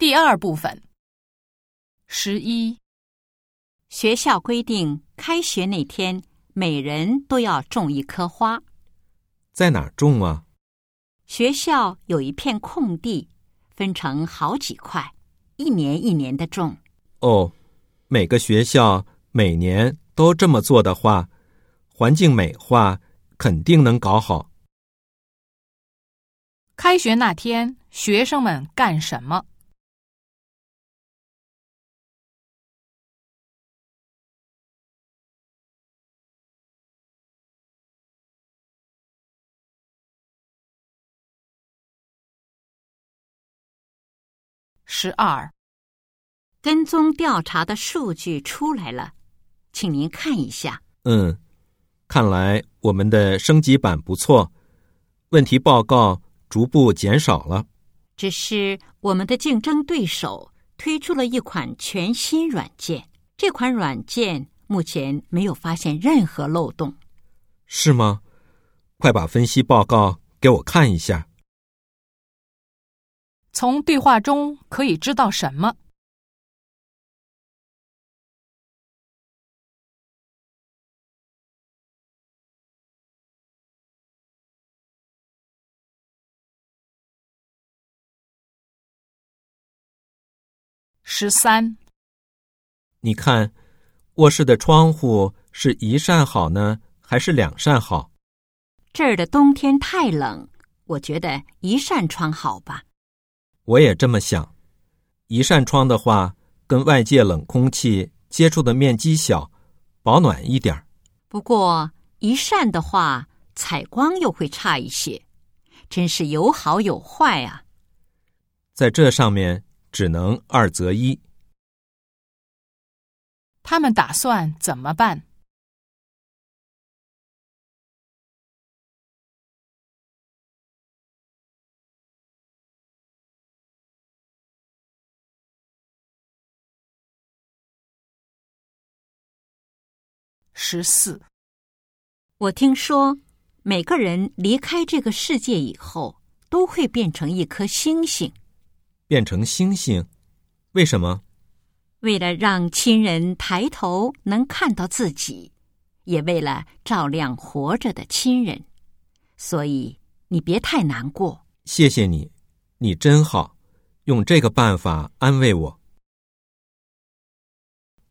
第二部分11学校规定开学那天每人都要种一棵花。在哪儿种啊？学校有一片空地，分成好几块，一年一年的种。哦，每个学校每年都这么做的话，环境美化肯定能搞好。开学那天，学生们干什么？12跟踪调查的数据出来了，请您看一下。看来我们的升级版不错，问题报告逐步减少了。只是我们的竞争对手推出了一款全新软件，这款软件目前没有发现任何漏洞。是吗？快把分析报告给我看一下。从对话中可以知道什么？13你看，卧室的窗户是一扇好呢，还是两扇好？这儿的冬天太冷，我觉得一扇窗好吧。我也这么想，一扇窗的话，跟外界冷空气接触的面积小，保暖一点。不过一扇的话，采光又会差一些，真是有好有坏啊。在这上面只能二择一。他们打算怎么办？14我听说每个人离开这个世界以后都会变成一颗星星。变成星星？为什么？为了让亲人抬头能看到自己，也为了照亮活着的亲人，所以你别太难过。谢谢你，你真好，用这个办法安慰我。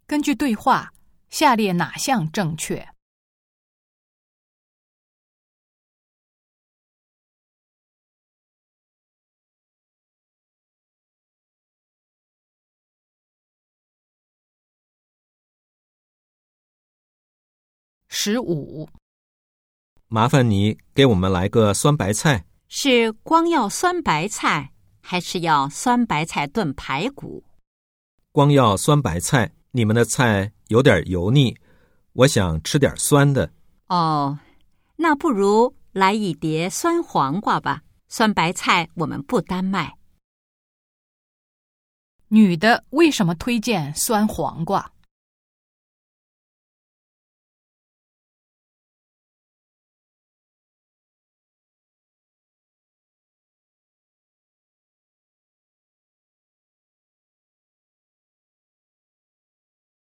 根据对话，下列哪项正确？15麻烦你给我们来个酸白菜。是光要酸白菜，还是要酸白菜炖排骨？光要酸白菜，你们的菜有点油腻，我想吃点酸的。哦，那不如来一碟酸黄瓜吧，酸白菜我们不单卖。女的为什么推荐酸黄瓜？